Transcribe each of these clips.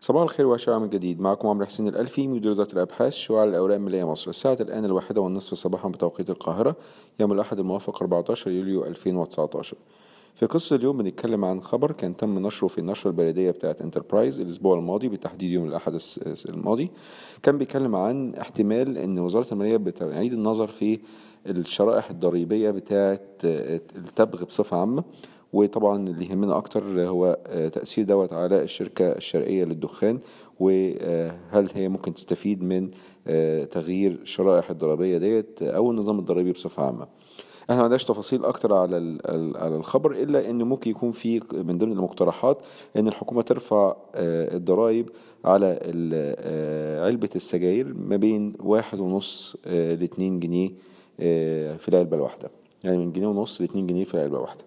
صباح الخير وشعاع من جديد. معكم عمر حسين الألفي مدير إدارة الأبحاث شعاع الأوراق المالية مصر. الساعة الآن 1:30 صباحا بتوقيت القاهرة يوم الأحد الموافق 14 يوليو 2019. في قصة اليوم بنتكلم عن خبر كان تم نشره في النشرة البريدية بتاعة انتربرايز الأسبوع الماضي بتحديد يوم الأحد الماضي. كان بيتكلم عن احتمال أن وزارة المالية بتعيد النظر في الشرائح الضريبية بتاعة التبغ بصفة عامة، وطبعا اللي يهمنا أكتر هو تأثير دوت على الشركة الشرقية للدخان، وهل هي ممكن تستفيد من تغيير شرائح الضريبية ديت أو النظام الضريبي بصفة عامة. احنا ما عندناش تفاصيل اكتر على الخبر، الا انه ممكن يكون في من ضمن المقترحات ان الحكومه ترفع الضرائب على علبه السجاير ما بين 1.5 ل 2 جنيه في العلبه الواحده، يعني من 1.5 ل 2 جنيه في العلبه الواحده.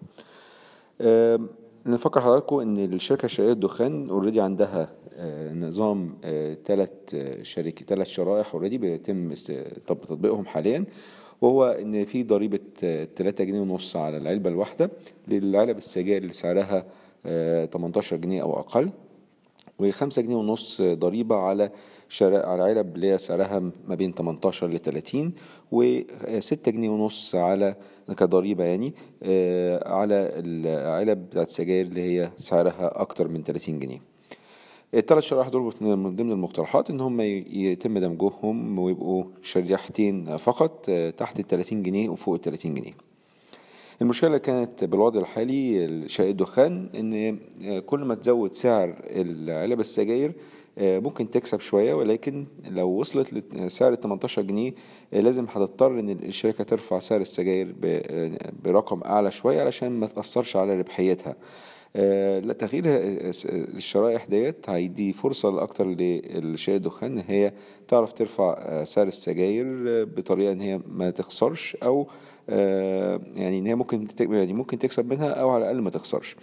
نفكر حضراتكم ان الشركه الشرقية للدخان اوريدي عندها نظام 3 شرائح اوريدي بيتم تطبيقهم حاليا، وهو ان في ضريبه 3 جنيه ونص على العلبه الواحده للعلب السجائر اللي سعرها 18 جنيه او اقل، و5 جنيه ونص ضريبه على علب اللي سعرها ما بين 18 ل 30، و6 جنيه ونص على كضريبه يعني على العلب بتاعت السجائر اللي هي سعرها اكتر من 30 جنيه. الثلاث شرائح دول من ضمن المقترحات ان هم يتم دمجهم ويبقوا شريحتين فقط، تحت 30 جنيه وفوق 30 جنيه. المشكله كانت بالوضع الحالي شرقية الدخان ان كل ما تزود سعر علب السجاير ممكن تكسب شويه، ولكن لو وصلت لسعر 18 جنيه لازم هتضطر ان الشركه ترفع سعر السجاير برقم اعلى شويه علشان ما تاثرش على ربحيتها. تغيير الشرائح ديت هيدي فرصة لأكتر للشركة الدخان إن هي تعرف ترفع سعر السجاير بطريقة إن هي ما تخسرش، أو يعني إن هي ممكن تكسب منها أو على الأقل ما تخسرش.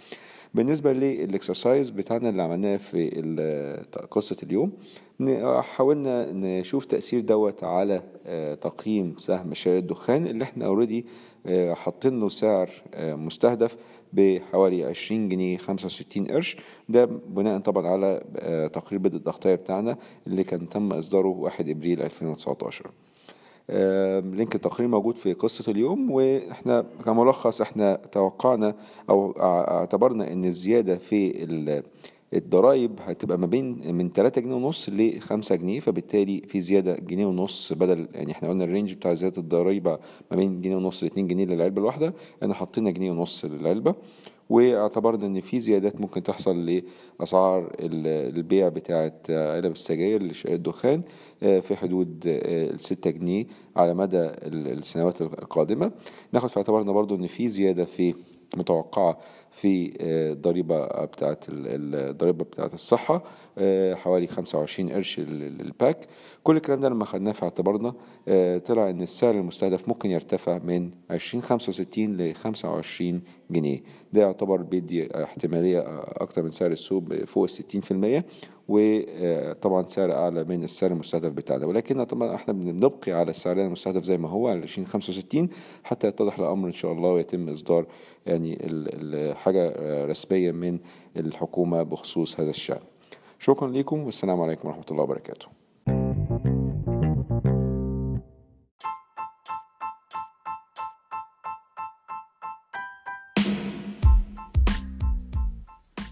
بالنسبة للإكسرسايز بتاعنا اللي عملناه في قصة اليوم، حاولنا نشوف تأثير دوت على تقييم سهم شركة الدخان اللي احنا اوريدي حاطين له سعر مستهدف بحوالي 20 جنيه 65 قرش، ده بناء طبعا على تقرير بدء التغطية بتاعنا اللي كان تم إصداره 1 أبريل 2019. لينك التقرير موجود في قصة اليوم. واحنا كملخص احنا توقعنا او اعتبرنا ان الزيادة في الضرائب هتبقى ما بين 3 جنيه ونص ل 5 جنيه، فبالتالي في زيادة جنيه ونص، بدل يعني احنا قلنا الرينج بتاع زيادة الضريبة ما بين جنيه ونص ل 2 جنيه للعلبة الواحدة، انا حطينا جنيه ونص للعلبة، واعتبرنا ان في زيادات ممكن تحصل لاسعار البيع بتاعه علب السجاير لشركة الدخان في حدود 6 جنيه على مدى السنوات القادمه. ناخد في اعتبارنا برضو ان في زياده في متوقعه في الضريبه بتاعه الصحه حوالي 25 قرش للباك. كل الكلام ده لما خدناه في اعتبارنا طلع ان السعر المستهدف ممكن يرتفع من 20.65 ل 25 جنيه. ده يعتبر بيدي احتماليه اكتر من سعر السوق فوق 60%، وطبعا سعر اعلى من السعر المستهدف بتاعنا، ولكن طبعا احنا بنبقي على السعر المستهدف زي ما هو على 20.65 حتى يتضح الامر ان شاء الله ويتم اصدار يعني حاجه رسميه من الحكومه بخصوص هذا الشأن. شكرا لكم والسلام عليكم ورحمه الله وبركاته.